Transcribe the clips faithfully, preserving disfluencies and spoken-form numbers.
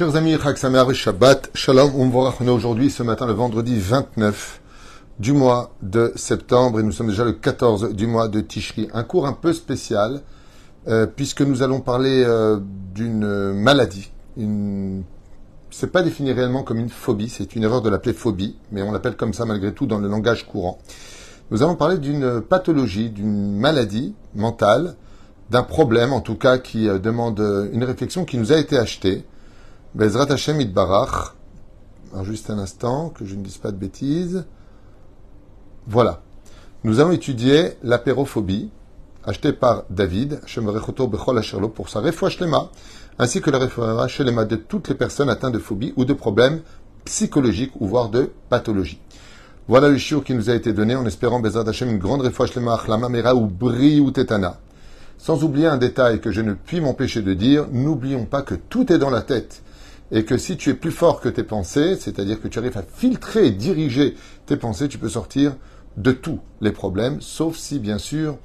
Chers amis, Chag Sameach, Shabbat, Shalom, Umvorach. On est aujourd'hui, ce matin, le vendredi vingt-neuf du mois de septembre, et nous sommes déjà le quatorze du mois de Tishri. Un cours un peu spécial, euh, puisque nous allons parler euh, d'une maladie. Une... C'est pas défini réellement comme une phobie, c'est une erreur de l'appeler phobie, mais on l'appelle comme ça malgré tout dans le langage courant. Nous allons parler d'une pathologie, d'une maladie mentale, d'un problème en tout cas qui demande une réflexion qui nous a été achetée. Bezrat Hashem Itbarach. Alors juste un instant, que je ne dise pas de bêtises. Voilà. Nous allons étudier l'apeirophobie, achetée par David, pour sa Refwa Shlema, ainsi que la Refwa Shlema de toutes les personnes atteintes de phobie ou de problèmes psychologiques ou voire de pathologie. Voilà le shiur qui nous a été donné en espérant Bezrat Hashem une grande Refwa Shlema, Achlama, Mera ou Bri ou Tetana. Sans oublier un détail que je ne puis m'empêcher de dire, n'oublions pas que tout est dans la tête. Et que si tu es plus fort que tes pensées, c'est-à-dire que tu arrives à filtrer et diriger tes pensées, tu peux sortir de tous les problèmes, sauf si, bien sûr,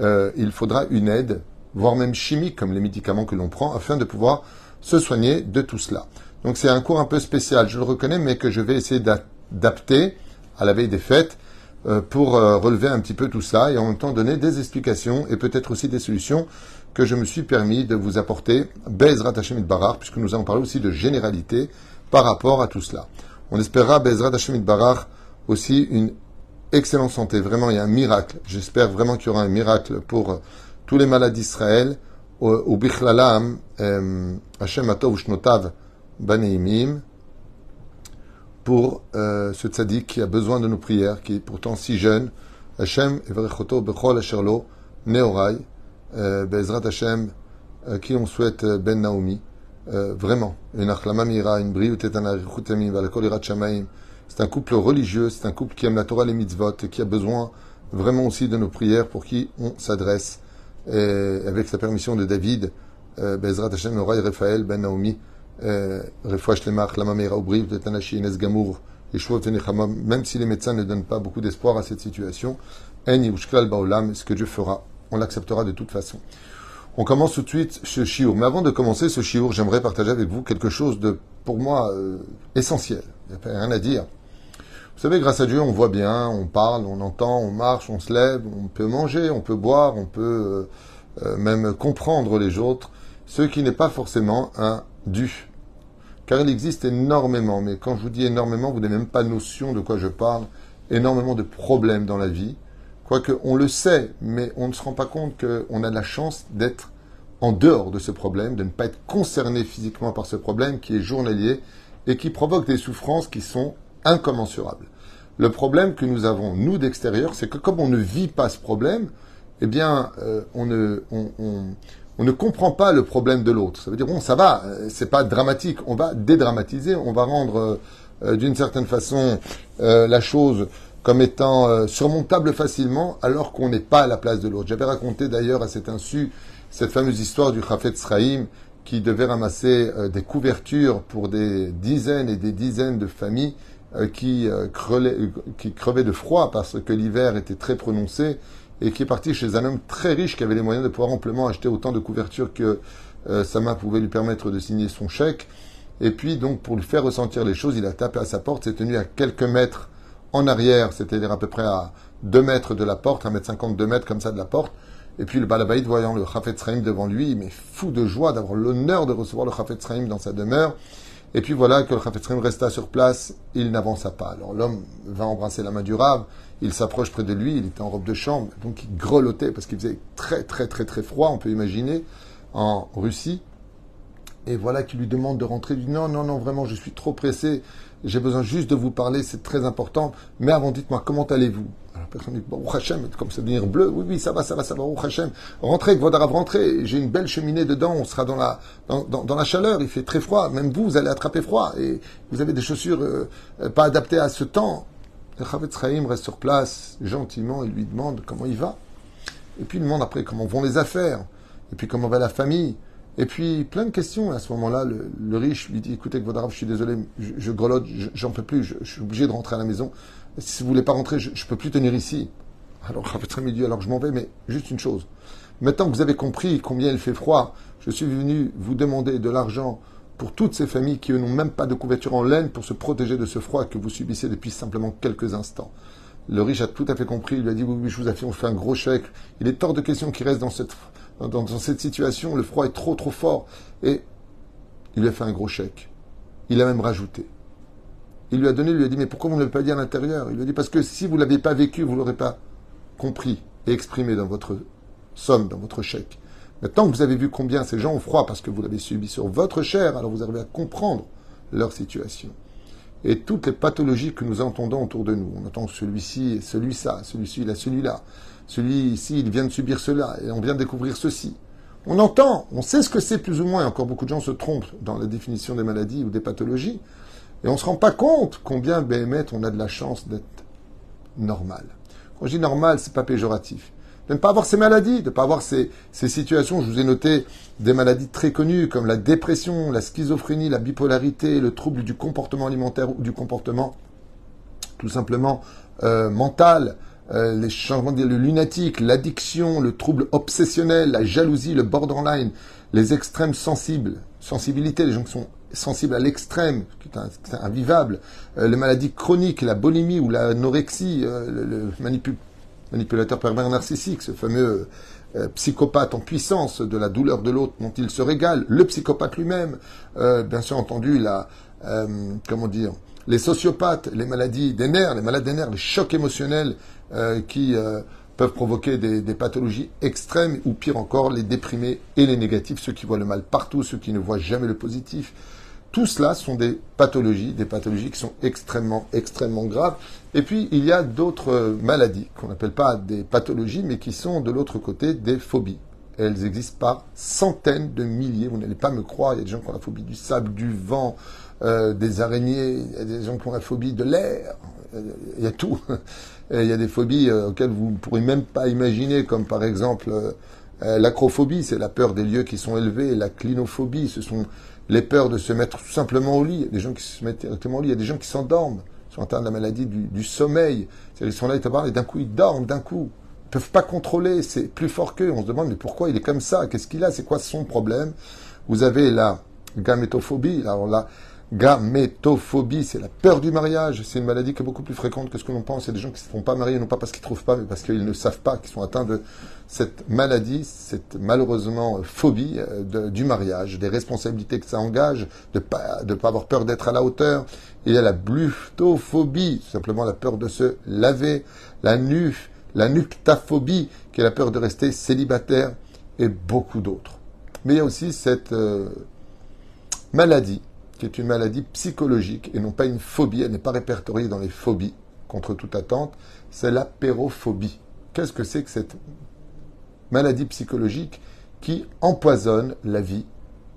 euh, il faudra une aide, voire même chimique, comme les médicaments que l'on prend, afin de pouvoir se soigner de tout cela. Donc c'est un cours un peu spécial, je le reconnais, mais que je vais essayer d'adapter à la veille des fêtes, euh, pour euh, relever un petit peu tout ça, et en même temps donner des explications, et peut-être aussi des solutions, que je me suis permis de vous apporter, Bezrat Hashem Itbarach, puisque nous allons parler aussi de généralité par rapport à tout cela. On espérera, Bezrat Hashem Itbarach, aussi une excellente santé. Vraiment, il y a un miracle. J'espère vraiment qu'il y aura un miracle pour tous les malades d'Israël, ou Bichlalam, Hashem Atov Shnotav Baneimim, pour euh, ce tzaddik qui a besoin de nos prières, qui est pourtant si jeune. Hashem Evrechoto Bechol Asherlo Neorai. Euh, Bezrat Hashem, euh, qui on souhaite euh, Ben Naomi, euh, vraiment. Une achlama mira, une brioute et un arichutami, balakol irat shamaim. C'est un couple religieux, c'est un couple qui aime la Torah, les mitzvot, qui a besoin vraiment aussi de nos prières, pour qui on s'adresse. Avec la permission de David, euh, Bezrat Hashem, Noraï, Raphaël, Ben Naomi, Refwa Shlema, achlama mira, ou brioute et un ashi, enes gamour, et shuvot et nechama, même si les médecins ne donnent pas beaucoup d'espoir à cette situation, en yushkal baolam, ce que Dieu fera. On l'acceptera de toute façon. On commence tout de suite ce shiur. Mais avant de commencer ce shiur, j'aimerais partager avec vous quelque chose de, pour moi, euh, essentiel. Il n'y a pas rien à dire. Vous savez, grâce à Dieu, on voit bien, on parle, on entend, on marche, on se lève, on peut manger, on peut boire, on peut euh, euh, même comprendre les autres, ce qui n'est pas forcément un dû. Car il existe énormément, mais quand je vous dis énormément, vous n'avez même pas notion de quoi je parle, énormément de problèmes dans la vie. Quoique on le sait, mais on ne se rend pas compte qu'on a de la chance d'être en dehors de ce problème, de ne pas être concerné physiquement par ce problème qui est journalier et qui provoque des souffrances qui sont incommensurables. Le problème que nous avons, nous, d'extérieur, c'est que comme on ne vit pas ce problème, eh bien, euh, on, ne, on, on, on ne comprend pas le problème de l'autre. Ça veut dire, bon, ça va, c'est pas dramatique, on va dédramatiser, on va rendre euh, d'une certaine façon euh, la chose... comme étant euh, surmontable facilement, alors qu'on n'est pas à la place de l'autre. J'avais raconté d'ailleurs à cet insu cette fameuse histoire du Chafetz Chaim qui devait ramasser euh, des couvertures pour des dizaines et des dizaines de familles euh, qui, euh, crelaient, euh, qui crevaient de froid parce que l'hiver était très prononcé, et qui est parti chez un homme très riche qui avait les moyens de pouvoir amplement acheter autant de couvertures que euh, sa main pouvait lui permettre de signer son chèque. Et puis donc, pour lui faire ressentir les choses, il a tapé à sa porte, s'est tenu à quelques mètres en arrière, c'est-à-dire à peu près à deux mètres de la porte, un mètre cinquante, deux mètres comme ça de la porte, et puis le balabaïd, voyant le Chafetz Chaim devant lui, mais fou de joie d'avoir l'honneur de recevoir le Chafetz Chaim dans sa demeure, et puis voilà que le Chafetz Chaim resta sur place, il n'avança pas. Alors l'homme va embrasser la main du Rav, il s'approche près de lui, il était en robe de chambre, donc il grelottait parce qu'il faisait très très très très froid, on peut imaginer, en Russie, et voilà qu'il lui demande de rentrer, il dit non, non, non, vraiment, je suis trop pressé, j'ai besoin juste de vous parler, c'est très important. Mais avant, dites-moi, comment allez-vous? Alors, la personne dit, bon, Hashem, comme ça devenir bleu. Oui, oui, ça va, ça va, ça va, oh, Hashem. Rentrez, Gvodarav, rentrez. J'ai une belle cheminée dedans, on sera dans la, dans, dans, dans la chaleur, il fait très froid. Même vous, vous allez attraper froid. Et vous avez des chaussures, euh, pas adaptées à ce temps. Le Chafetz Chaim reste sur place, gentiment, et lui demande comment il va. Et puis, il demande après comment vont les affaires. Et puis, comment va la famille. Et puis, plein de questions. À ce moment-là, le, le riche lui dit, écoutez, Gvodarav, je suis désolé, je, je grelotte, j'en peux plus, je, je suis obligé de rentrer à la maison. Si vous voulez pas rentrer, je, je peux plus tenir ici. Alors, à votre midi, alors je m'en vais, mais juste une chose. Maintenant que vous avez compris combien il fait froid, je suis venu vous demander de l'argent pour toutes ces familles qui, eux, n'ont même pas de couverture en laine pour se protéger de ce froid que vous subissez depuis simplement quelques instants. Le riche a tout à fait compris, il lui a dit « Oui, oui, je vous affirme, on fait un gros chèque. » Il est hors de question qu'il reste dans cette, dans, dans cette situation, le froid est trop, trop fort. Et il lui a fait un gros chèque. Il a même rajouté. Il lui a donné, il lui a dit « Mais pourquoi vous ne l'avez pas dit à l'intérieur ?» Il lui a dit « Parce que si vous ne l'avez pas vécu, vous ne l'aurez pas compris et exprimé dans votre somme, dans votre chèque. » Maintenant que vous avez vu combien ces gens ont froid parce que vous l'avez subi sur votre chair, alors vous arrivez à comprendre leur situation. Et toutes les pathologies que nous entendons autour de nous, on entend celui-ci, celui-ça, celui-ci, là, celui-là, celui-ci, il vient de subir cela, et on vient de découvrir ceci. On entend, on sait ce que c'est plus ou moins, encore beaucoup de gens se trompent dans la définition des maladies ou des pathologies, et on ne se rend pas compte combien, béhémeth, on a de la chance d'être normal. Quand je dis normal, ce n'est pas péjoratif. De ne pas avoir ces maladies, de ne pas avoir ces, ces situations. Je vous ai noté des maladies très connues comme la dépression, la schizophrénie, la bipolarité, le trouble du comportement alimentaire ou du comportement tout simplement euh, mental, euh, les changements de lunatique, l'addiction, le trouble obsessionnel, la jalousie, le borderline, les extrêmes sensibles, sensibilité, les gens qui sont sensibles à l'extrême, qui est invivable, euh, les maladies chroniques, la bulimie ou l'anorexie, euh, le, le manipulateur, manipulateur pervers narcissique, ce fameux euh, psychopathe en puissance de la douleur de l'autre dont il se régale, le psychopathe lui-même, euh, bien sûr entendu, la, euh, comment dire, les sociopathes, les maladies des nerfs, les malades des nerfs, les chocs émotionnels euh, qui euh, peuvent provoquer des, des pathologies extrêmes ou pire encore, les déprimés et les négatifs, ceux qui voient le mal partout, ceux qui ne voient jamais le positif. Tout cela sont des pathologies, des pathologies qui sont extrêmement, extrêmement graves. Et puis, il y a d'autres maladies, qu'on n'appelle pas des pathologies, mais qui sont de l'autre côté des phobies. Elles existent par centaines de milliers. Vous n'allez pas me croire, il y a des gens qui ont la phobie du sable, du vent, euh, des araignées, il y a des gens qui ont la phobie de l'air, il y a tout. Et il y a des phobies auxquelles vous ne pourrez même pas imaginer, comme par exemple euh, l'acrophobie, c'est la peur des lieux qui sont élevés, la clinophobie, ce sont... les peurs de se mettre tout simplement au lit, il y a des gens qui se mettent directement au lit, il y a des gens qui s'endorment, ils sont atteints de la maladie du, du sommeil, c'est-à-dire ils sont là, ils te parlent, et d'un coup ils dorment, d'un coup, ils ne peuvent pas contrôler, c'est plus fort qu'eux, on se demande mais pourquoi il est comme ça, qu'est-ce qu'il a, c'est quoi son problème. Vous avez la gamétophobie, alors la gamétophobie, c'est la peur du mariage, c'est une maladie qui est beaucoup plus fréquente que ce que l'on pense, il y a des gens qui ne se font pas marier, non pas parce qu'ils ne trouvent pas, mais parce qu'ils ne savent pas, qu'ils sont atteints de... cette maladie, cette malheureusement phobie de, du mariage, des responsabilités que ça engage, de ne pas, de pas avoir peur d'être à la hauteur. Et il y a la bluftophobie, tout simplement la peur de se laver, la, nu, la nuctaphobie, qui est la peur de rester célibataire, et beaucoup d'autres. Mais il y a aussi cette euh, maladie, qui est une maladie psychologique, et non pas une phobie, elle n'est pas répertoriée dans les phobies, contre toute attente, c'est l'apeirophobie. Qu'est-ce que c'est que cette maladie psychologique qui empoisonne la vie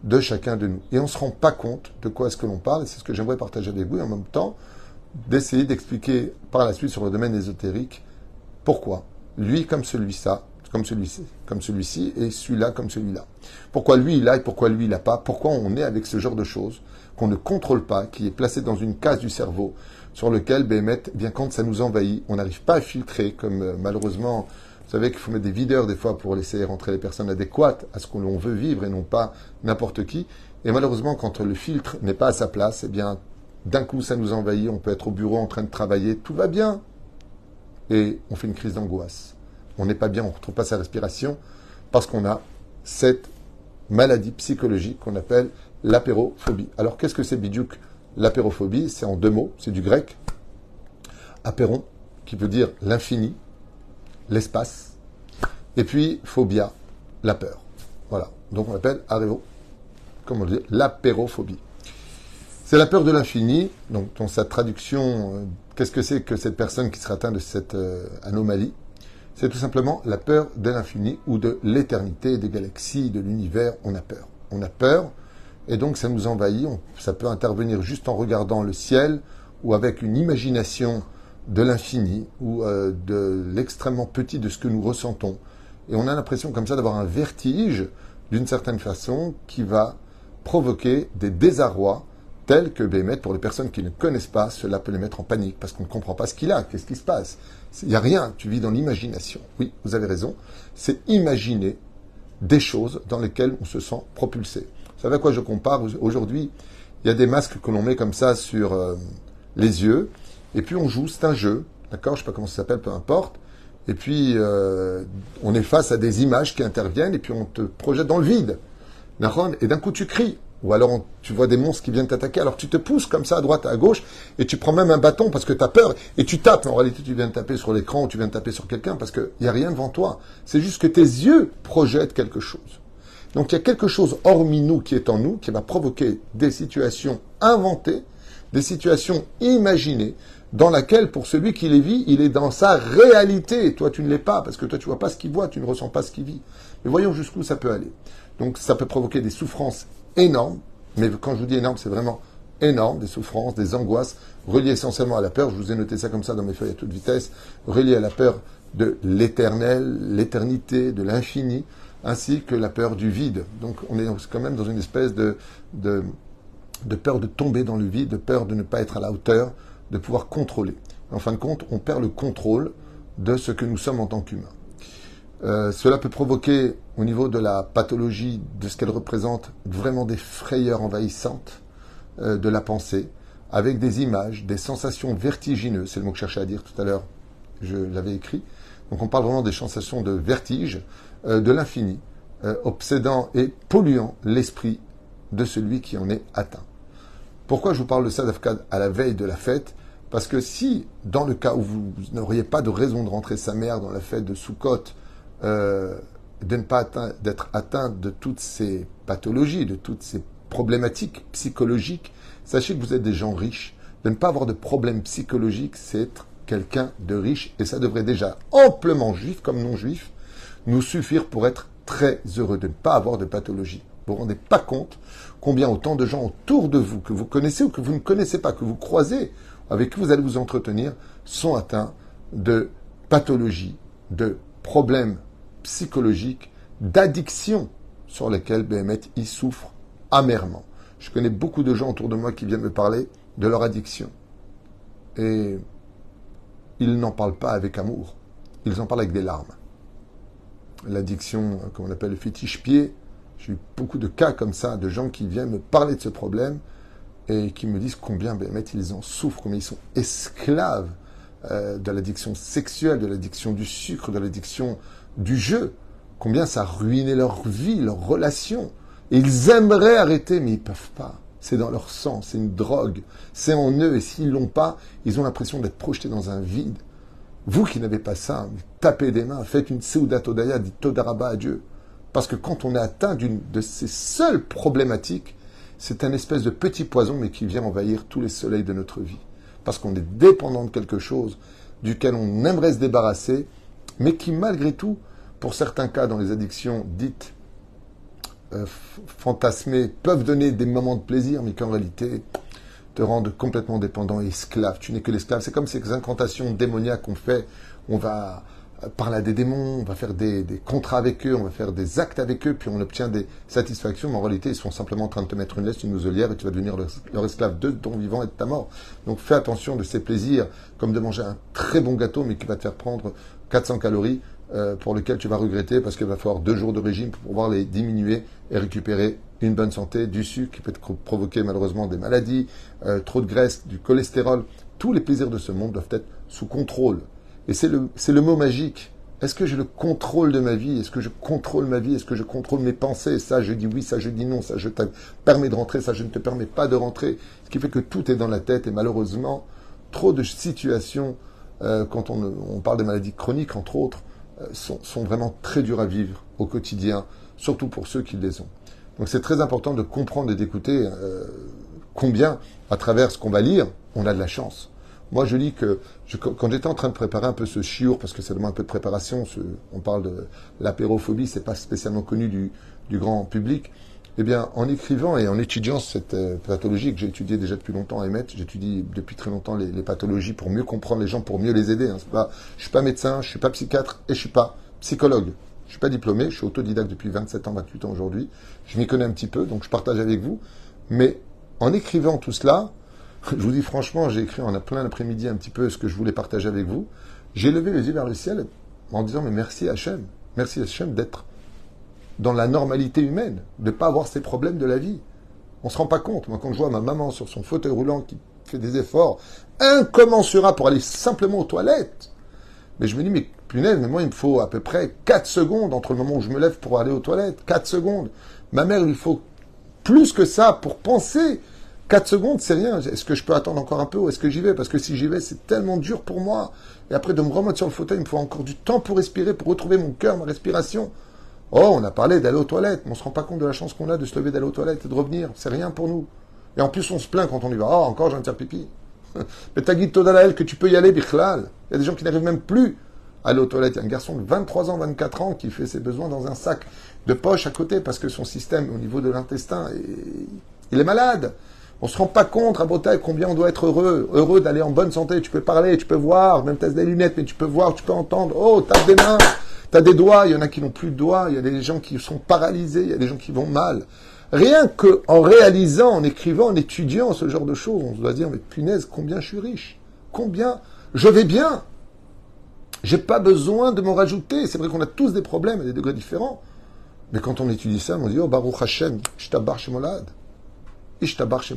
de chacun de nous. Et on ne se rend pas compte de quoi est-ce que l'on parle, et c'est ce que j'aimerais partager avec vous, et en même temps, d'essayer d'expliquer par la suite sur le domaine ésotérique pourquoi lui comme celui-là, comme celui-ci, comme celui-ci, et celui-là comme celui-là. Pourquoi lui il a et pourquoi lui il n'a pas, pourquoi on est avec ce genre de choses qu'on ne contrôle pas, qui est placé dans une case du cerveau, sur lequel, béhémeth, bien quand ça nous envahit, on n'arrive pas à filtrer, comme euh, malheureusement... Vous savez qu'il faut mettre des videurs des fois pour laisser rentrer les personnes adéquates à ce que l'on veut vivre et non pas n'importe qui. Et malheureusement, quand le filtre n'est pas à sa place, eh bien, d'un coup, ça nous envahit. On peut être au bureau en train de travailler, tout va bien. Et on fait une crise d'angoisse. On n'est pas bien, on ne retrouve pas sa respiration parce qu'on a cette maladie psychologique qu'on appelle l'apeirophobie. Alors, qu'est-ce que c'est, Bidiouk, l'apeirophobie? C'est en deux mots, c'est du grec. Apeiron, qui veut dire l'infini, l'espace, et puis phobia, la peur. Voilà, donc on l'appelle aréo, comme on dit, l'apeirophobie. C'est la peur de l'infini, donc dans sa traduction, euh, qu'est-ce que c'est que cette personne qui sera atteinte de cette euh, anomalie? C'est tout simplement la peur de l'infini ou de l'éternité, des galaxies, de l'univers, on a peur. On a peur, et donc ça nous envahit, on, ça peut intervenir juste en regardant le ciel, ou avec une imagination de l'infini ou euh, de l'extrêmement petit de ce que nous ressentons. Et on a l'impression comme ça d'avoir un vertige, d'une certaine façon, qui va provoquer des désarrois tels que, béhémeth, pour les personnes qui ne connaissent pas, cela peut les mettre en panique, parce qu'on ne comprend pas ce qu'il a, qu'est-ce qui se passe. Il n'y a rien, tu vis dans l'imagination. Oui, vous avez raison, c'est imaginer des choses dans lesquelles on se sent propulsé. Vous savez à quoi je compare? Aujourd'hui, il y a des masques que l'on met comme ça sur euh, les yeux, et puis on joue, c'est un jeu, d'accord? Je ne sais pas comment ça s'appelle, peu importe. Et puis, euh, on est face à des images qui interviennent, et puis on te projette dans le vide. Et d'un coup, tu cries. Ou alors, on, tu vois des monstres qui viennent t'attaquer. Alors, tu te pousses comme ça, à droite, à gauche, et tu prends même un bâton parce que tu as peur, et tu tapes. En réalité, tu viens de taper sur l'écran, ou tu viens de taper sur quelqu'un, parce qu'il n'y a rien devant toi. C'est juste que tes yeux projettent quelque chose. Donc, il y a quelque chose hormis nous qui est en nous, qui va provoquer des situations inventées, des situations imaginées, dans laquelle, pour celui qui les vit, il est dans sa réalité. Et toi, tu ne l'es pas, parce que toi, tu ne vois pas ce qu'il voit, tu ne ressens pas ce qu'il vit. Mais voyons jusqu'où ça peut aller. Donc, ça peut provoquer des souffrances énormes, mais quand je vous dis énorme, c'est vraiment énorme, des souffrances, des angoisses, reliées essentiellement à la peur. Je vous ai noté ça comme ça dans mes feuilles à toute vitesse, reliées à la peur de l'éternel, l'éternité, de l'infini, ainsi que la peur du vide. Donc, on est quand même dans une espèce de, de, de peur de tomber dans le vide, de peur de ne pas être à la hauteur, de pouvoir contrôler. En fin de compte, on perd le contrôle de ce que nous sommes en tant qu'humains. Euh, cela peut provoquer, au niveau de la pathologie, de ce qu'elle représente, vraiment des frayeurs envahissantes euh, de la pensée, avec des images, des sensations vertigineuses. C'est le mot que je cherchais à dire tout à l'heure, je l'avais écrit. Donc on parle vraiment des sensations de vertige, euh, de l'infini, euh, obsédant et polluant l'esprit de celui qui en est atteint. Pourquoi je vous parle de ça d'Afkad à la veille de la fête? Parce que si, dans le cas où vous n'auriez pas de raison de rentrer sa mère dans la fête de Soukhot, euh, de ne pas atteint, d'être atteint de toutes ces pathologies, de toutes ces problématiques psychologiques, sachez que vous êtes des gens riches. De ne pas avoir de problème psychologique, c'est être quelqu'un de riche. Et ça devrait déjà, amplement juif comme non-juif, nous suffire pour être très heureux de ne pas avoir de pathologie. Vous ne vous rendez pas compte combien autant de gens autour de vous, que vous connaissez ou que vous ne connaissez pas, que vous croisez, avec qui vous allez vous entretenir, sont atteints de pathologies, de problèmes psychologiques, d'addictions sur lesquelles Béhémet y souffre amèrement. Je connais beaucoup de gens autour de moi qui viennent me parler de leur addiction. Et ils n'en parlent pas avec amour, ils en parlent avec des larmes. L'addiction, comme on appelle le fétiche-pied, j'ai eu beaucoup de cas comme ça, de gens qui viennent me parler de ce problème et qui me disent combien ben, ils en souffrent, combien ils sont esclaves euh, de l'addiction sexuelle, de l'addiction du sucre, de l'addiction du jeu, combien ça a ruiné leur vie, leurs relations. Et ils aimeraient arrêter, mais ils ne peuvent pas. C'est dans leur sang, c'est une drogue, c'est en eux. Et s'ils ne l'ont pas, ils ont l'impression d'être projetés dans un vide. Vous qui n'avez pas ça, tapez des mains, faites une Seudat Todaya, dites Todaraba à Dieu. Parce que quand on est atteint d'une de ces seules problématiques, c'est un espèce de petit poison, mais qui vient envahir tous les soleils de notre vie. Parce qu'on est dépendant de quelque chose duquel on aimerait se débarrasser, mais qui malgré tout, pour certains cas dans les addictions dites euh, fantasmées, peuvent donner des moments de plaisir, mais qu'en réalité te rendent complètement dépendant et esclave. Tu n'es que l'esclave. C'est comme ces incantations démoniaques qu'on fait, on va parler à des démons, on va faire des, des contrats avec eux, on va faire des actes avec eux, puis on obtient des satisfactions, mais en réalité, ils sont simplement en train de te mettre une laisse, une muselière, et tu vas devenir leur, leur esclave de ton vivant et de ta mort. Donc fais attention de ces plaisirs, comme de manger un très bon gâteau, mais qui va te faire prendre quatre cents calories, euh, pour lequel tu vas regretter, parce qu'il va falloir deux jours de régime pour pouvoir les diminuer et récupérer une bonne santé, du sucre qui peut provoquer malheureusement des maladies, euh, trop de graisse, du cholestérol. Tous les plaisirs de ce monde doivent être sous contrôle. Et c'est le, c'est le mot magique. Est-ce que j'ai le contrôle de ma vie? Est-ce que je contrôle ma vie? Est-ce que je contrôle mes pensées? Ça, je dis oui, ça, je dis non, ça, je te permets de rentrer, ça, je ne te permets pas de rentrer. Ce qui fait que tout est dans la tête et malheureusement, trop de situations, euh, quand on, on parle des maladies chroniques, entre autres, euh, sont, sont vraiment très dures à vivre au quotidien, surtout pour ceux qui les ont. Donc c'est très important de comprendre et d'écouter euh, combien, à travers ce qu'on va lire, on a de la chance. Moi, je lis que je, quand j'étais en train de préparer un peu ce shiur, parce que ça demande un peu de préparation, ce, on parle de l'apeirophobie, c'est pas spécialement connu du, du grand public. Eh bien, en écrivant et en étudiant cette euh, pathologie que j'ai étudiée déjà depuis longtemps à Emet, j'étudie depuis très longtemps les, les pathologies pour mieux comprendre les gens, pour mieux les aider. Hein, c'est pas, je suis pas médecin, je suis pas psychiatre et je suis pas psychologue. Je suis pas diplômé, je suis autodidacte depuis vingt-sept ans, vingt-huit ans aujourd'hui. Je m'y connais un petit peu, donc je partage avec vous. Mais en écrivant tout cela, je vous dis franchement, j'ai écrit en plein l'après-midi un petit peu ce que je voulais partager avec vous. J'ai levé les yeux vers le ciel en disant, mais merci Hashem, merci Hashem d'être dans la normalité humaine, de ne pas avoir ces problèmes de la vie. On ne se rend pas compte. Moi, quand je vois ma maman sur son fauteuil roulant qui fait des efforts incommensurables pour aller simplement aux toilettes, mais je me dis, mais punaise, mais moi, il me faut à peu près quatre secondes entre le moment où je me lève pour aller aux toilettes. quatre secondes. Ma mère, il faut plus que ça pour penser. quatre secondes, c'est rien. Est-ce que je peux attendre encore un peu ou est-ce que j'y vais? Parce que si j'y vais, c'est tellement dur pour moi. Et après, de me remettre sur le fauteuil, il me faut encore du temps pour respirer, pour retrouver mon cœur, ma respiration. Oh, on a parlé d'aller aux toilettes, mais on ne se rend pas compte de la chance qu'on a de se lever, d'aller aux toilettes et de revenir. C'est rien pour nous. Et en plus, on se plaint quand on y va. Ah, oh, encore, j'ai un tiers pipi. Mais t'as guide Todalael que tu peux y aller, Bichlal. Il y a des gens qui n'arrivent même plus à aller aux toilettes. Il y a un garçon de vingt-trois ans, vingt-quatre ans qui fait ses besoins dans un sac de poche à côté parce que son système au niveau de l'intestin, il est malade. On ne se rend pas compte à Bretagne combien on doit être heureux, heureux d'aller en bonne santé. Tu peux parler, tu peux voir, même t'as des lunettes, mais tu peux voir, tu peux entendre. Oh, t'as des mains, t'as des doigts. Il y en a qui n'ont plus de doigts. Il y a des gens qui sont paralysés. Il y a des gens qui vont mal. Rien que en réalisant, en écrivant, en étudiant ce genre de choses, on se doit dire mais punaise, combien je suis riche, combien je vais bien. J'ai pas besoin de m'en rajouter. C'est vrai qu'on a tous des problèmes à des degrés différents, mais quand on étudie ça, on dit oh Baruch Hashem, je t'abar chez Molad. Qu'est-ce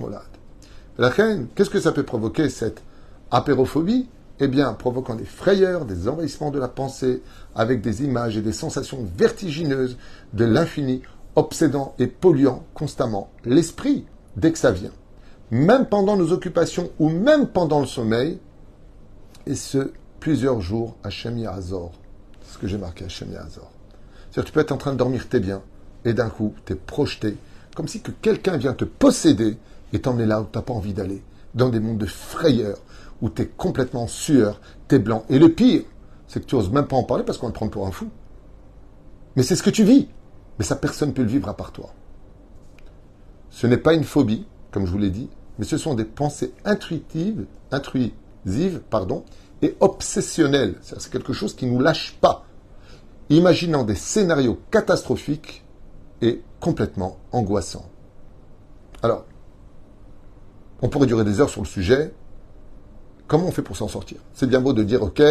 que ça peut provoquer cette apeirophobie? Eh bien, provoquant des frayeurs, des envahissements de la pensée, avec des images et des sensations vertigineuses de l'infini, obsédant et polluant constamment l'esprit dès que ça vient, même pendant nos occupations ou même pendant le sommeil, et ce, plusieurs jours, Hashem Ya'azor. C'est ce que j'ai marqué, Hashem Ya'azor. C'est-à-dire que tu peux être en train de dormir tes biens, et d'un coup, tu es projeté comme si que quelqu'un vient te posséder et t'emmener là où tu n'as pas envie d'aller, dans des mondes de frayeur, où tu es complètement en sueur, tu es blanc. Et le pire, c'est que tu n'oses même pas en parler parce qu'on va te prendre pour un fou. Mais c'est ce que tu vis. Mais ça, personne ne peut le vivre à part toi. Ce n'est pas une phobie, comme je vous l'ai dit, mais ce sont des pensées intuitives, intrusives pardon, et obsessionnelles. C'est quelque chose qui ne nous lâche pas, imaginant des scénarios catastrophiques et complètement angoissant. Alors, on pourrait durer des heures sur le sujet. Comment on fait pour s'en sortir? C'est bien beau de dire, ok,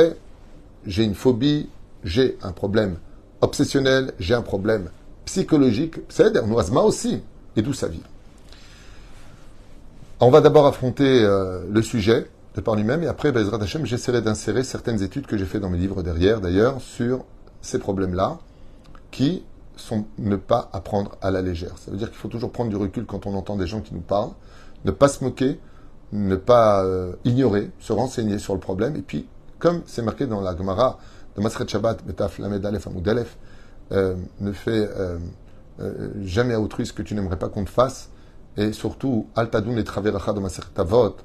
j'ai une phobie, j'ai un problème obsessionnel, j'ai un problème psychologique. C'est d'ailleurs noisma aussi. Et d'où ça vient? On va d'abord affronter euh, le sujet de par lui-même, et après, Bezrat Hashem, j'essaierai d'insérer certaines études que j'ai faites dans mes livres derrière, d'ailleurs, sur ces problèmes-là, qui sont ne pas apprendre à la légère. Ça veut dire qu'il faut toujours prendre du recul quand on entend des gens qui nous parlent, ne pas se moquer, ne pas euh, ignorer, se renseigner sur le problème. Et puis, comme c'est marqué dans la Gemara de Maseret Shabbat, Metaf Lamed Aleph Amoud Aleph, euh, ne fais euh, euh, jamais à autrui ce que tu n'aimerais pas qu'on te fasse, et surtout, Al Tadoun et Traveracha de Maseret Avot,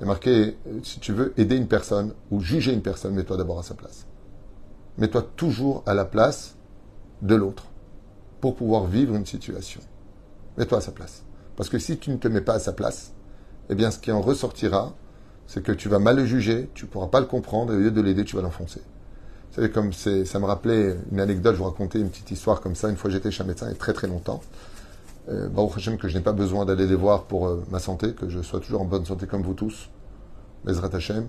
est marqué, si tu veux aider une personne ou juger une personne, mets-toi d'abord à sa place. Mets-toi toujours à la place de l'autre, pour pouvoir vivre une situation. Mets-toi à sa place. Parce que si tu ne te mets pas à sa place, eh bien, ce qui en ressortira, c'est que tu vas mal le juger, tu ne pourras pas le comprendre, et au lieu de l'aider, tu vas l'enfoncer. Vous savez, comme c'est, ça me rappelait une anecdote, je vous racontais une petite histoire comme ça. Une fois, j'étais chez un médecin, il y a très très longtemps. Euh, Baruch Hashem, que je n'ai pas besoin d'aller les voir pour euh, ma santé, que je sois toujours en bonne santé comme vous tous. Bezrat Hashem.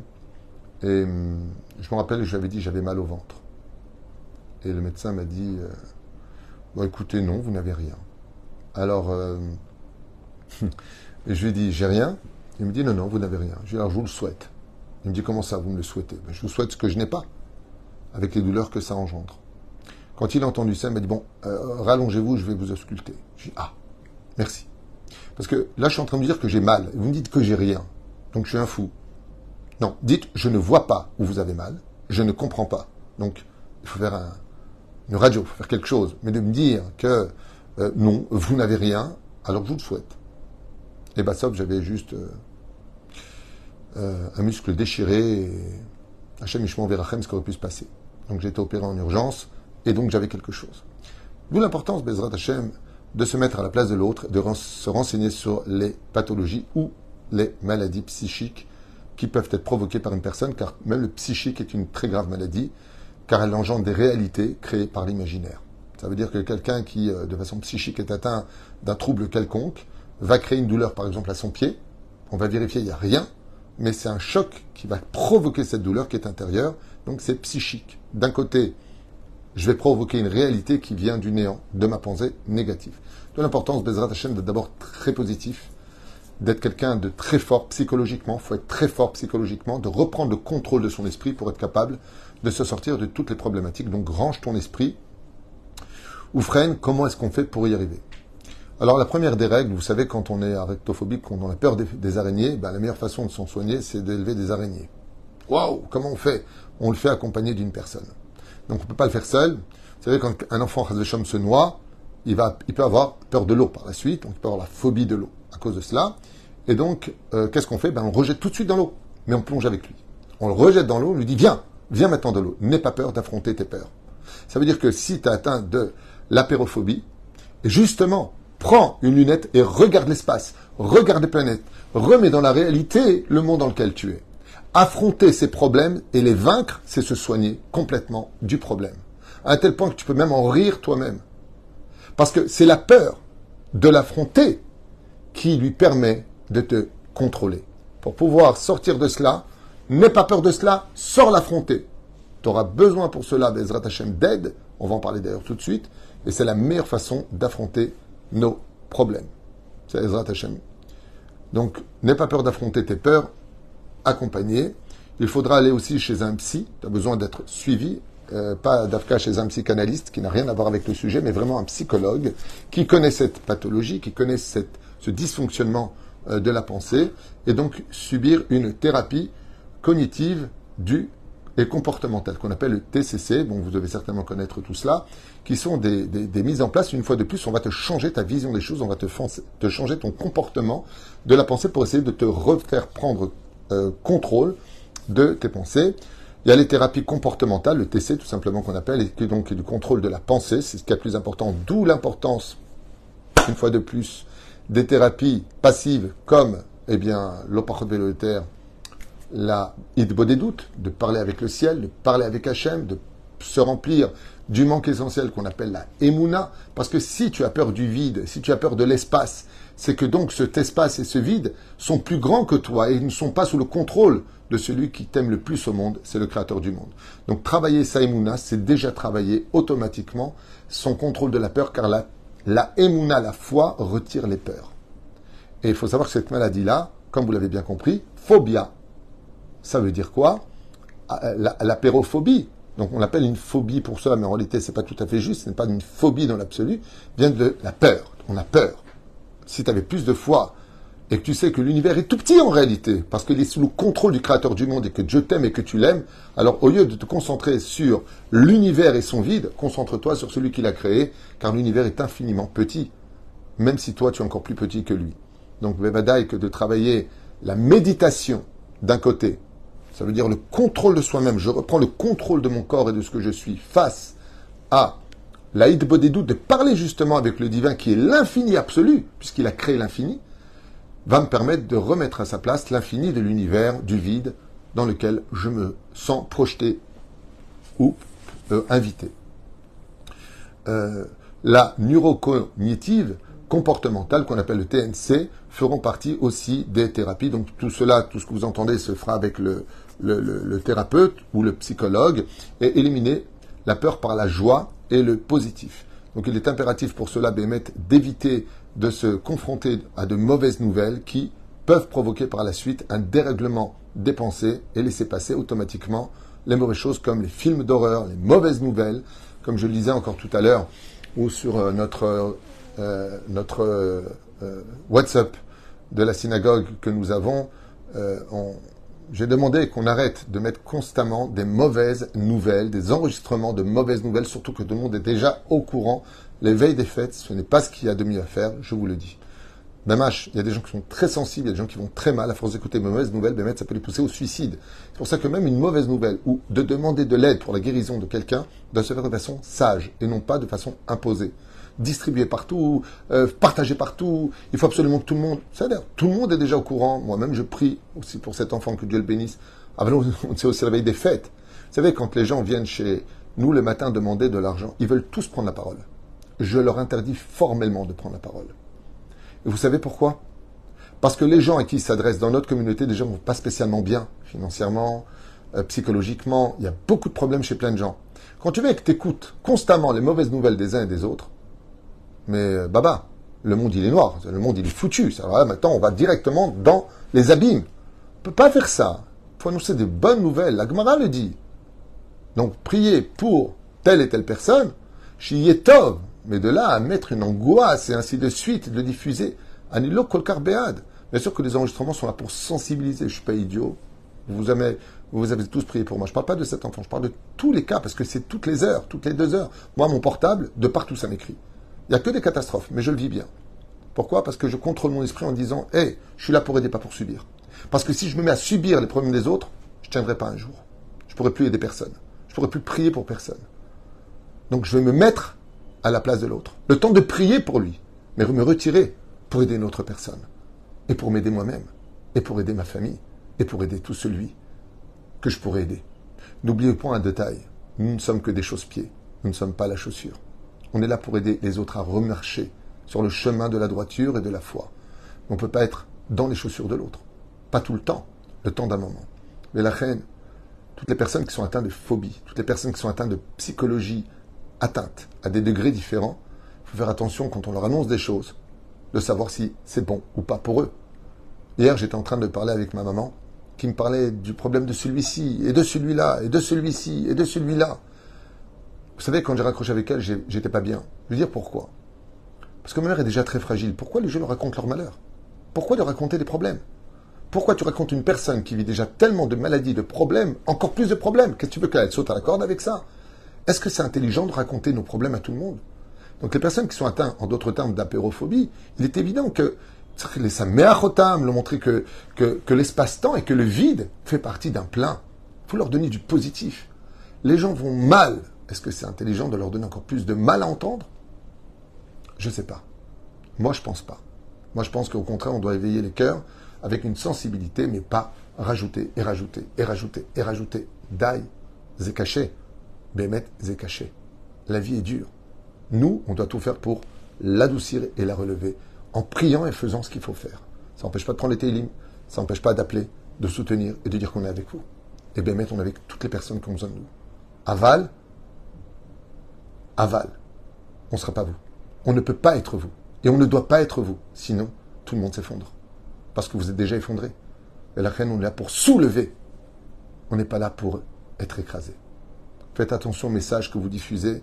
Et euh, je me rappelle, je lui avais dit, j'avais mal au ventre. Et le médecin m'a dit... Euh, Bon, écoutez, non, vous n'avez rien. Alors, euh, je lui ai dit, j'ai rien. Il me dit, non, non, vous n'avez rien. Je lui ai dit, alors, je vous le souhaite. Il me dit, comment ça, vous me le souhaitez? Ben, je vous souhaite ce que je n'ai pas, avec les douleurs que ça engendre. Quand il a entendu ça, il m'a dit, bon, euh, rallongez-vous, je vais vous ausculter. Je lui ai dit, ah, merci. Parce que là, je suis en train de vous dire que j'ai mal. Vous me dites que j'ai rien. Donc, je suis un fou. Non, dites, je ne vois pas où vous avez mal. Je ne comprends pas. Donc, il faut faire un... une radio, il faut faire quelque chose, mais de me dire que euh, non, vous n'avez rien, alors je vous le souhaite. Et bah, sauf, j'avais juste euh, euh, un muscle déchiré, et Hachem Yishmor Verachem, ce qui aurait pu se passer. Donc j'ai été opéré en urgence, et donc j'avais quelque chose. D'où l'importance, Bezrat Hashem, de se mettre à la place de l'autre, de ren- se renseigner sur les pathologies ou les maladies psychiques qui peuvent être provoquées par une personne, car même le psychique est une très grave maladie, car elle engendre des réalités créées par l'imaginaire. Ça veut dire que quelqu'un qui, de façon psychique, est atteint d'un trouble quelconque, va créer une douleur, par exemple, à son pied. On va vérifier, il n'y a rien, mais c'est un choc qui va provoquer cette douleur qui est intérieure, donc c'est psychique. D'un côté, je vais provoquer une réalité qui vient du néant, de ma pensée négative. De l'importance, Bezrat Hashem, d'être d'abord très positif, d'être quelqu'un de très fort psychologiquement, il faut être très fort psychologiquement, de reprendre le contrôle de son esprit pour être capable de se sortir de toutes les problématiques. Donc range ton esprit ou freine, comment est-ce qu'on fait pour y arriver? Alors la première des règles, vous savez, quand on est arachnophobique, quand on a peur des, des araignées, ben, la meilleure façon de s'en soigner, c'est d'élever des araignées. Waouh, comment on fait? On le fait accompagné d'une personne. Donc on ne peut pas le faire seul. Vous savez, quand un enfant Hashem se noie, il, va, il peut avoir peur de l'eau par la suite, donc il peut avoir la phobie de l'eau à cause de cela. Et donc, euh, qu'est-ce qu'on fait? Ben, on le rejette tout de suite dans l'eau, mais on plonge avec lui. On le rejette dans l'eau, on lui dit, viens, viens maintenant dans l'eau, n'aie pas peur d'affronter tes peurs. Ça veut dire que si tu as atteint de l'apeirophobie, justement, prends une lunette et regarde l'espace, regarde les planètes, remets dans la réalité le monde dans lequel tu es. Affronter ces problèmes et les vaincre, c'est se soigner complètement du problème. À un tel point que tu peux même en rire toi-même. Parce que c'est la peur de l'affronter qui lui permet de te contrôler. Pour pouvoir sortir de cela, n'aie pas peur de cela, sors l'affronter. Tu auras besoin pour cela Bezrat Hashem d'aide, on va en parler d'ailleurs tout de suite, et c'est la meilleure façon d'affronter nos problèmes. C'est Bezrat Hashem. Donc, n'aie pas peur d'affronter tes peurs, accompagné. Il faudra aller aussi chez un psy, tu as besoin d'être suivi, euh, pas d'afka chez un psychanalyste qui n'a rien à voir avec le sujet, mais vraiment un psychologue qui connaît cette pathologie, qui connaît cette, ce dysfonctionnement euh, de la pensée, et donc subir une thérapie cognitive du et comportementale, qu'on appelle le T C C, bon, vous devez certainement connaître tout cela, qui sont des, des, des mises en place. Une fois de plus, on va te changer ta vision des choses, on va te, te changer ton comportement de la pensée pour essayer de te refaire prendre euh, contrôle de tes pensées. Il y a les thérapies comportementales, le T C tout simplement qu'on appelle, et qui donc est du contrôle de la pensée, c'est ce qu'il y a de plus important, d'où l'importance, une fois de plus, des thérapies passives comme eh bien l'opachot vélotaire, la idbo des doutes, de parler avec le ciel, de parler avec Hachem, de se remplir du manque essentiel qu'on appelle la émouna, parce que si tu as peur du vide, si tu as peur de l'espace, c'est que donc cet espace et ce vide sont plus grands que toi et ne sont pas sous le contrôle de celui qui t'aime le plus au monde, c'est le créateur du monde. Donc travailler sa émouna, c'est déjà travailler automatiquement son contrôle de la peur, car la, la émouna, la foi, retire les peurs. Et il faut savoir que cette maladie-là, comme vous l'avez bien compris, phobia, ça veut dire quoi? L'apeirophobie, donc on l'appelle une phobie pour cela, mais en réalité c'est pas tout à fait juste, ce n'est pas une phobie dans l'absolu, vient de la peur, on a peur. Si tu avais plus de foi et que tu sais que l'univers est tout petit en réalité, parce qu'il est sous le contrôle du créateur du monde et que Dieu t'aime et que tu l'aimes, alors au lieu de te concentrer sur l'univers et son vide, concentre-toi sur celui qui l'a créé, car l'univers est infiniment petit, même si toi tu es encore plus petit que lui. Donc Bevadaï que de travailler la méditation d'un côté, ça veut dire le contrôle de soi-même. Je reprends le contrôle de mon corps et de ce que je suis face à l'Aïd Bodedou, de parler justement avec le divin qui est l'infini absolu, puisqu'il a créé l'infini, va me permettre de remettre à sa place l'infini de l'univers, du vide, dans lequel je me sens projeté ou euh, invité. Euh, la neurocognitive comportementales, qu'on appelle le T N C, feront partie aussi des thérapies. Donc tout cela, tout ce que vous entendez, se fera avec le, le, le, le thérapeute ou le psychologue, et éliminer la peur par la joie et le positif. Donc il est impératif pour cela, Bémet, d'éviter de se confronter à de mauvaises nouvelles qui peuvent provoquer par la suite un dérèglement des pensées et laisser passer automatiquement les mauvaises choses comme les films d'horreur, les mauvaises nouvelles, comme je le disais encore tout à l'heure, ou sur notre... Euh, notre euh, euh, WhatsApp de la synagogue que nous avons, euh, on, j'ai demandé qu'on arrête de mettre constamment des mauvaises nouvelles, des enregistrements de mauvaises nouvelles, surtout que tout le monde est déjà au courant. Les veilles des fêtes, ce n'est pas ce qu'il y a de mieux à faire, je vous le dis. Damash, il y a des gens qui sont très sensibles, il y a des gens qui vont très mal, à force d'écouter de mauvaises nouvelles, ben, ça peut les pousser au suicide. C'est pour ça que même une mauvaise nouvelle, ou de demander de l'aide pour la guérison de quelqu'un, doit se faire de façon sage, et non pas de façon imposée. Distribuer partout, euh, partager partout, il faut absolument que tout le monde, c'est-à-dire tout le monde est déjà au courant, moi-même je prie aussi pour cet enfant, que Dieu le bénisse, ah ben, on s'est aussi la veille des fêtes. Vous savez, quand les gens viennent chez nous le matin demander de l'argent, ils veulent tous prendre la parole. Je leur interdis formellement de prendre la parole. Et vous savez pourquoi? Parce que les gens à qui ils s'adressent dans notre communauté, déjà, ne vont pas spécialement bien, financièrement, euh, psychologiquement, il y a beaucoup de problèmes chez plein de gens. Quand tu veux que tu écoutes constamment les mauvaises nouvelles des uns et des autres, mais baba, le monde il est noir, le monde il est foutu. Ça va, maintenant on va directement dans les abîmes. On ne peut pas faire ça. Il faut annoncer des bonnes nouvelles. La Gemara le dit. Donc prier pour telle et telle personne, Shiyetov, mais de là à mettre une angoisse et ainsi de suite, de le diffuser, Anilo Kolkar Béad. Bien sûr que les enregistrements sont là pour sensibiliser, je ne suis pas idiot. Vous avez, vous avez tous prié pour moi. Je ne parle pas de cet enfant, je parle de tous les cas, parce que c'est toutes les heures, toutes les deux heures. Moi, mon portable, de partout, ça m'écrit. Il n'y a que des catastrophes, mais je le vis bien. Pourquoi ? Parce que je contrôle mon esprit en disant « Hey, je suis là pour aider, pas pour subir. » Parce que si je me mets à subir les problèmes des autres, je ne tiendrai pas un jour. Je ne pourrai plus aider personne. Je ne pourrai plus prier pour personne. Donc je vais me mettre à la place de l'autre. Le temps de prier pour lui, mais me retirer pour aider une autre personne. Et pour m'aider moi-même, et pour aider ma famille, et pour aider tout celui que je pourrais aider. N'oubliez pas un détail, nous ne sommes que des chausse-pieds, nous ne sommes pas la chaussure. On est là pour aider les autres à remarcher sur le chemin de la droiture et de la foi. On ne peut pas être dans les chaussures de l'autre, pas tout le temps, le temps d'un moment. Mais la reine, toutes les personnes qui sont atteintes de phobie, toutes les personnes qui sont atteintes de psychologie, atteintes à des degrés différents, il faut faire attention quand on leur annonce des choses, de savoir si c'est bon ou pas pour eux. Hier, j'étais en train de parler avec ma maman, qui me parlait du problème de celui-ci, et de celui-là, et de celui-ci, et de celui-là. Vous savez, quand j'ai raccroché avec elle, j'étais pas bien. Je veux dire pourquoi. Parce que ma mère est déjà très fragile. Pourquoi les gens leur racontent leur malheur? Pourquoi leur raconter des problèmes? Pourquoi tu racontes une personne qui vit déjà tellement de maladies, de problèmes, encore plus de problèmes? Qu'est-ce que tu veux qu'elle saute à la corde avec ça? Est-ce que c'est intelligent de raconter nos problèmes à tout le monde? Donc les personnes qui sont atteintes, en d'autres termes, d'apeirophobie, il est évident que ça met à rotam, leur montrer que, que, que l'espace-temps et que le vide fait partie d'un plein. Il faut leur donner du positif. Les gens vont mal. Est-ce que c'est intelligent de leur donner encore plus de mal à entendre? Je ne sais pas. Moi, je ne pense pas. Moi, je pense qu'au contraire, on doit éveiller les cœurs avec une sensibilité, mais pas rajouter et rajouter et rajouter et rajouter. Daï, c'est caché. Bémet, c'est caché. La vie est dure. Nous, on doit tout faire pour l'adoucir et la relever, en priant et faisant ce qu'il faut faire. Ça n'empêche pas de prendre les Tehilim, ça n'empêche pas d'appeler, de soutenir et de dire qu'on est avec vous. Et bien, on est avec toutes les personnes qui ont besoin de nous. Aval, aval, on ne sera pas vous. On ne peut pas être vous. Et on ne doit pas être vous. Sinon, tout le monde s'effondre. Parce que vous êtes déjà effondré. Et la reine, on est là pour soulever. On n'est pas là pour être écrasé. Faites attention aux messages que vous diffusez.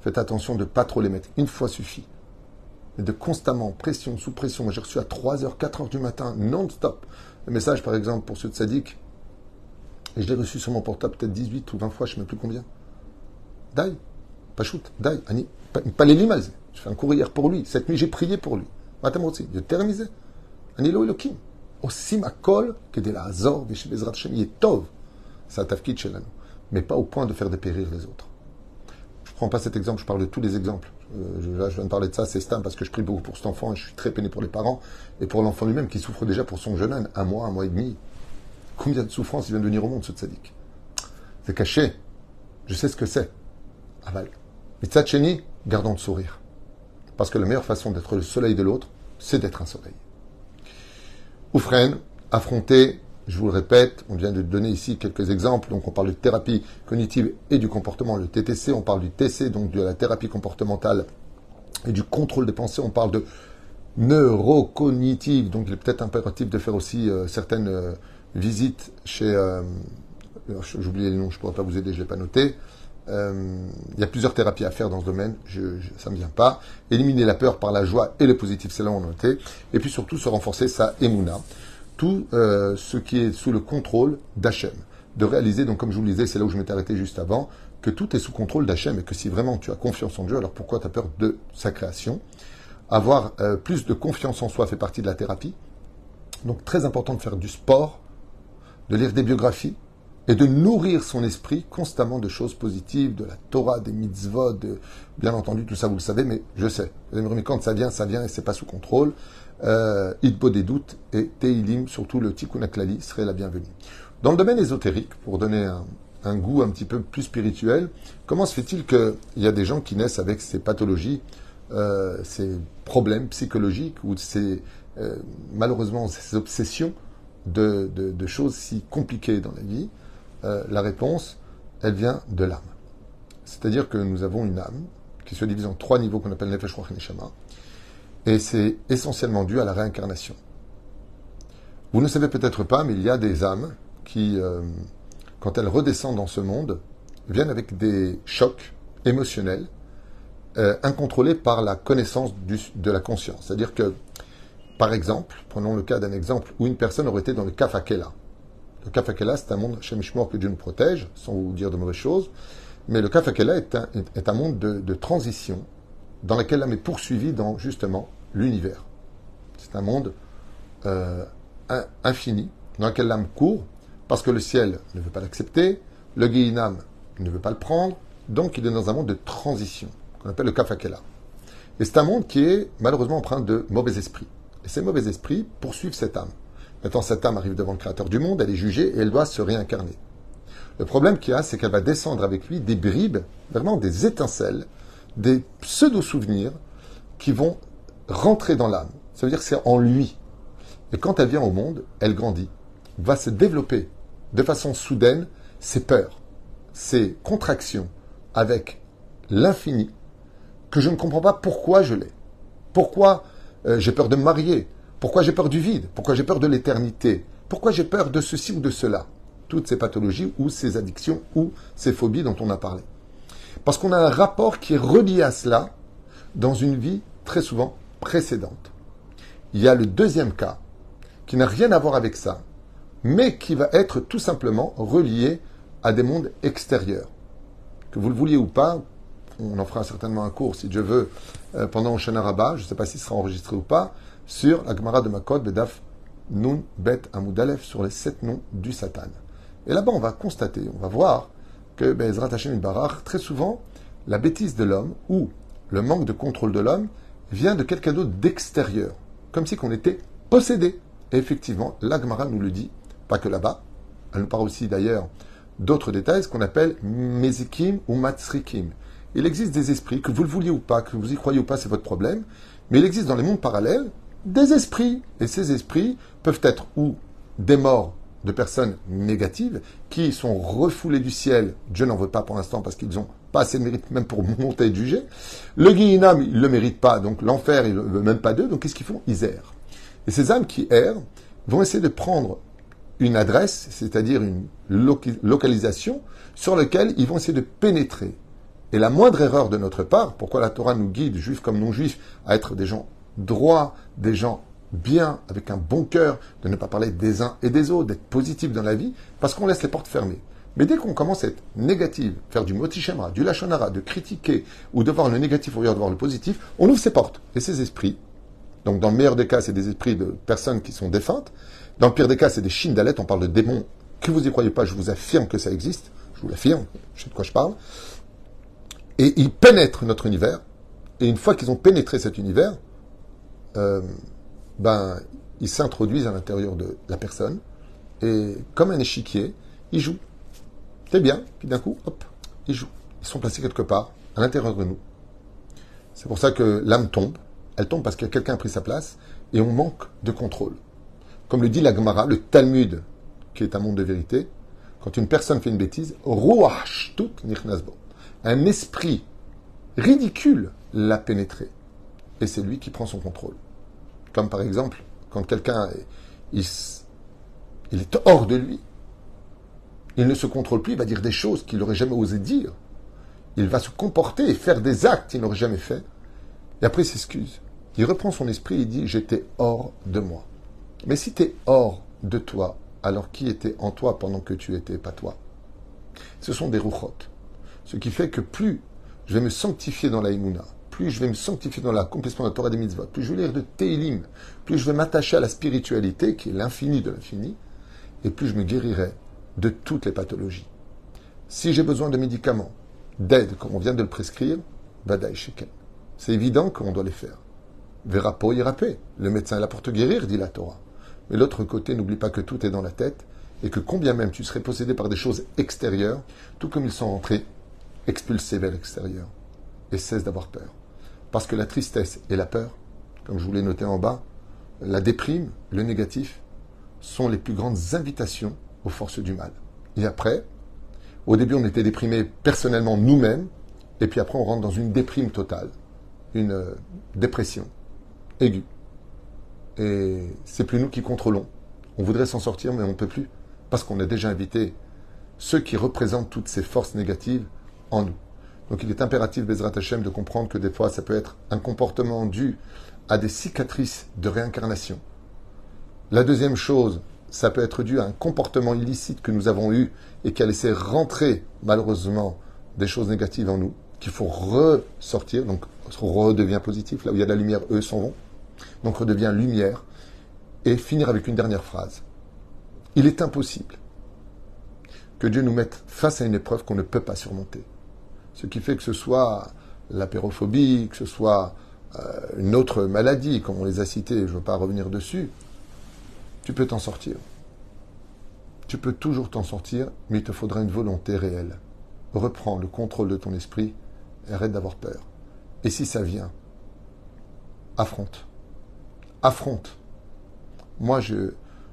Faites attention de ne pas trop les mettre. Une fois suffit. Et de constamment, pression, sous pression. Moi, j'ai reçu à trois heures, quatre heures du matin, non-stop, un message, par exemple, pour ceux de Sadiq. Et je l'ai reçu sur mon portable peut-être dix-huit ou vingt fois, je ne sais même plus combien. Daï, pas shoot, daï, Annie, pas les limalzé. Je fais un courrier pour lui. Cette nuit, j'ai prié pour lui. Matam aussi, de termiser. Annie lo elokim. Aussi makol que de la azor, de chez Bezrat Hashem, et tov. Ça tafkit chez l'anneau. Mais pas au point de faire dépérir les autres. Je ne prends pas cet exemple, je parle de tous les exemples. Euh, je, là, je viens de parler de ça, c'est stable, parce que je prie beaucoup pour cet enfant, et je suis très peiné pour les parents, et pour l'enfant lui-même, qui souffre déjà pour son jeune âge, un mois, un mois et demi. Combien de souffrances il vient de venir au monde, ce tzaddik. C'est caché. Je sais ce que c'est. Aval. Mais tzadchéni, gardons le sourire. Parce que la meilleure façon d'être le soleil de l'autre, c'est d'être un soleil. Oufren, affronter, je vous le répète, on vient de donner ici quelques exemples. Donc, on parle de thérapie cognitive et du comportement, le T T C. On parle du T C, donc de la thérapie comportementale et du contrôle des pensées. On parle de neurocognitive. Donc, il est peut-être impératif de faire aussi euh, certaines euh, visites chez... Euh, j'ai oublié le nom, je ne pourrais pas vous aider, je ne l'ai pas noté. Euh, il y a plusieurs thérapies à faire dans ce domaine. Je, je, ça ne me vient pas. Éliminer la peur par la joie et le positif, c'est là où on a noté. Et puis, surtout, se renforcer sa émouna. Tout euh, ce qui est sous le contrôle d'Hachem. De réaliser, donc comme je vous le disais, c'est là où je m'étais arrêté juste avant, que tout est sous contrôle d'Hachem et que si vraiment tu as confiance en Dieu, alors pourquoi tu as peur de sa création? Avoir euh, plus de confiance en soi fait partie de la thérapie. Donc très important de faire du sport, de lire des biographies et de nourrir son esprit constamment de choses positives, de la Torah, des mitzvot, de... bien entendu tout ça vous le savez, mais je sais. Mais quand ça vient, ça vient et c'est pas sous contrôle. Euh, Idbo des doutes et Tehilim, surtout le Tikkun haKlali, serait la bienvenue. Dans le domaine ésotérique, pour donner un, un goût un petit peu plus spirituel, comment se fait-il qu'il y a des gens qui naissent avec ces pathologies, euh, ces problèmes psychologiques ou ces, euh, malheureusement ces obsessions de, de, de choses si compliquées dans la vie? euh, La réponse, elle vient de l'âme. C'est-à-dire que nous avons une âme qui se divise en trois niveaux qu'on appelle Nefesh Roua'h Neshama. Et c'est essentiellement dû à la réincarnation. Vous ne savez peut-être pas, mais il y a des âmes qui, euh, quand elles redescendent dans ce monde, viennent avec des chocs émotionnels euh, incontrôlés par la connaissance du, de la conscience. C'est-à-dire que, par exemple, prenons le cas d'un exemple où une personne aurait été dans le Kaf HaKela. Le Kaf HaKela, c'est un monde, Hashem Yishmor, que Dieu nous protège, sans vous dire de mauvaises choses, mais le Kaf HaKela est un, est un monde de, de transition dans lequel l'âme est poursuivie dans, justement, l'univers. C'est un monde euh, infini dans lequel l'âme court parce que le ciel ne veut pas l'accepter, le Guéhinam ne veut pas le prendre, donc il est dans un monde de transition qu'on appelle le Kaf HaKela. Et c'est un monde qui est malheureusement empreint de mauvais esprits. Et ces mauvais esprits poursuivent cette âme. Maintenant, cette âme arrive devant le Créateur du monde, elle est jugée et elle doit se réincarner. Le problème qu'il y a, c'est qu'elle va descendre avec lui des bribes, vraiment des étincelles, des pseudo-souvenirs qui vont rentrer dans l'âme. Ça veut dire que c'est en lui. Et quand elle vient au monde, elle grandit. Va se développer de façon soudaine ses peurs, ses contractions avec l'infini que je ne comprends pas pourquoi je l'ai. Pourquoi euh, j'ai peur de me marier? Pourquoi j'ai peur du vide? Pourquoi j'ai peur de l'éternité? Pourquoi j'ai peur de ceci ou de cela? Toutes ces pathologies ou ces addictions ou ces phobies dont on a parlé. Parce qu'on a un rapport qui est relié à cela dans une vie très souvent précédente. Il y a le deuxième cas qui n'a rien à voir avec ça, mais qui va être tout simplement relié à des mondes extérieurs. Que vous le vouliez ou pas, on en fera certainement un cours, si Dieu veut, pendant Oshanar Abba, je ne sais pas si ce sera enregistré ou pas, sur la Gemara de Makod, Bedaf, Nun, Bet, Amoud Aleph, sur les sept noms du Satan. Et là-bas, on va constater, on va voir que Bezrat Hashem, très souvent, la bêtise de l'homme ou le manque de contrôle de l'homme vient de quelqu'un d'autre d'extérieur, comme si qu'on était possédé. Et effectivement, la Gemara nous le dit, pas que là-bas, elle nous parle aussi d'ailleurs d'autres détails, ce qu'on appelle mesikim ou Matsrikim. Il existe des esprits, que vous le vouliez ou pas, que vous y croyez ou pas, c'est votre problème, mais il existe dans les mondes parallèles des esprits, et ces esprits peuvent être ou des morts de personnes négatives qui sont refoulées du ciel, Dieu n'en veut pas pour l'instant parce qu'ils n'ont pas assez de mérite même pour monter et juger, le Guéhinam, il ne le mérite pas, donc l'enfer, il ne veut même pas d'eux, donc qu'est-ce qu'ils font? Ils errent. Et ces âmes qui errent vont essayer de prendre une adresse, c'est-à-dire une localisation, sur laquelle ils vont essayer de pénétrer. Et la moindre erreur de notre part, pourquoi la Torah nous guide, juifs comme non-juifs, à être des gens droits, des gens bien, avec un bon cœur, de ne pas parler des uns et des autres, d'être positif dans la vie, parce qu'on laisse les portes fermées. Mais dès qu'on commence à être négatif, faire du motichemra, du lachonara, de critiquer, ou de voir le négatif au lieu de voir le positif, on ouvre ses portes. Et ses esprits, donc dans le meilleur des cas, c'est des esprits de personnes qui sont défuntes, dans le pire des cas, c'est des shindalettes, on parle de démons, que vous y croyez pas, je vous affirme que ça existe, je vous l'affirme, je sais de quoi je parle, et ils pénètrent notre univers, et une fois qu'ils ont pénétré cet univers, euh, ben, ils s'introduisent à l'intérieur de la personne, et comme un échiquier, ils jouent. C'est bien, puis d'un coup, hop, ils jouent. Ils sont placés quelque part, à l'intérieur de nous. C'est pour ça que l'âme tombe, elle tombe parce que quelqu'un a pris sa place, et on manque de contrôle. Comme le dit la Gemara, le Talmud, qui est un monde de vérité, quand une personne fait une bêtise, un esprit ridicule l'a pénétré. Et c'est lui qui prend son contrôle. Comme par exemple, quand quelqu'un il, il est hors de lui, il ne se contrôle plus, il va dire des choses qu'il n'aurait jamais osé dire. Il va se comporter et faire des actes qu'il n'aurait jamais fait. Et après, il s'excuse. Il reprend son esprit et il dit « J'étais hors de moi ». Mais si tu es hors de toi, alors qui était en toi pendant que tu n'étais pas toi? Ce sont des rouchotes. Ce qui fait que plus je vais me sanctifier dans la Himouna, plus je vais me sanctifier dans l'accomplissement de la Torah des Mitzvot, plus je vais lire de Tehilim, plus je vais m'attacher à la spiritualité, qui est l'infini de l'infini, et plus je me guérirai de toutes les pathologies. Si j'ai besoin de médicaments, d'aide, comme on vient de le prescrire, Badaï Shekel. C'est évident qu'on doit les faire. Verapo irapé. Le médecin est là pour te guérir, dit la Torah. Mais l'autre côté, n'oublie pas que tout est dans la tête et que combien même tu serais possédé par des choses extérieures, tout comme ils sont rentrés, expulsés vers l'extérieur. Et cesse d'avoir peur. Parce que la tristesse et la peur, comme je vous l'ai noté en bas, la déprime, le négatif, sont les plus grandes invitations aux forces du mal. Et après, au début on était déprimés personnellement nous-mêmes, Et puis après, on rentre dans une déprime totale, une dépression aiguë. Et c'est plus nous qui contrôlons. On voudrait s'en sortir, mais on ne peut plus, parce qu'on a déjà invité ceux qui représentent toutes ces forces négatives en nous. Donc il est impératif, Bezrat Hashem, de comprendre que des fois, ça peut être un comportement dû à des cicatrices de réincarnation. La deuxième chose, ça peut être dû à un comportement illicite que nous avons eu et qui a laissé rentrer, malheureusement, des choses négatives en nous, qu'il faut ressortir, donc redevient positif, là où il y a de la lumière, eux s'en vont, donc redevient lumière, et finir avec une dernière phrase. Il est impossible que Dieu nous mette face à une épreuve qu'on ne peut pas surmonter. Ce qui fait que ce soit l'apeirophobie, que ce soit euh, une autre maladie, comme on les a citées, je ne veux pas revenir dessus, tu peux t'en sortir. Tu peux toujours t'en sortir, mais il te faudra une volonté réelle. Reprends le contrôle de ton esprit et arrête d'avoir peur. Et si ça vient, affronte. Affronte. Moi, je,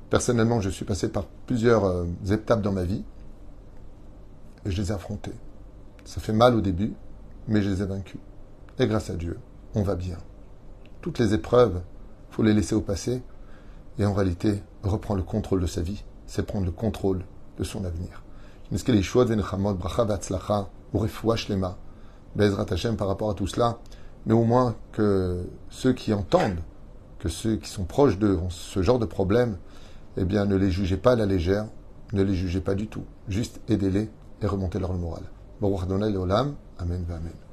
personnellement, je suis passé par plusieurs euh, étapes dans ma vie et je les ai affrontées. Ça fait mal au début, mais je les ai vaincus. Et grâce à Dieu, on va bien. Toutes les épreuves, il faut les laisser au passé et en réalité, reprendre le contrôle de sa vie, c'est prendre le contrôle de son avenir. Neskele Yeshua Venechamot, Bracha Vatzlacha, ou Refwa Shlema, Bezrat Hashem par rapport à tout cela, mais au moins que ceux qui entendent, que ceux qui sont proches de ce genre de problème, eh bien ne les jugez pas à la légère, ne les jugez pas du tout, juste aidez-les et remontez leur moral. Baruch Adonai Leolam, Amen Vamen.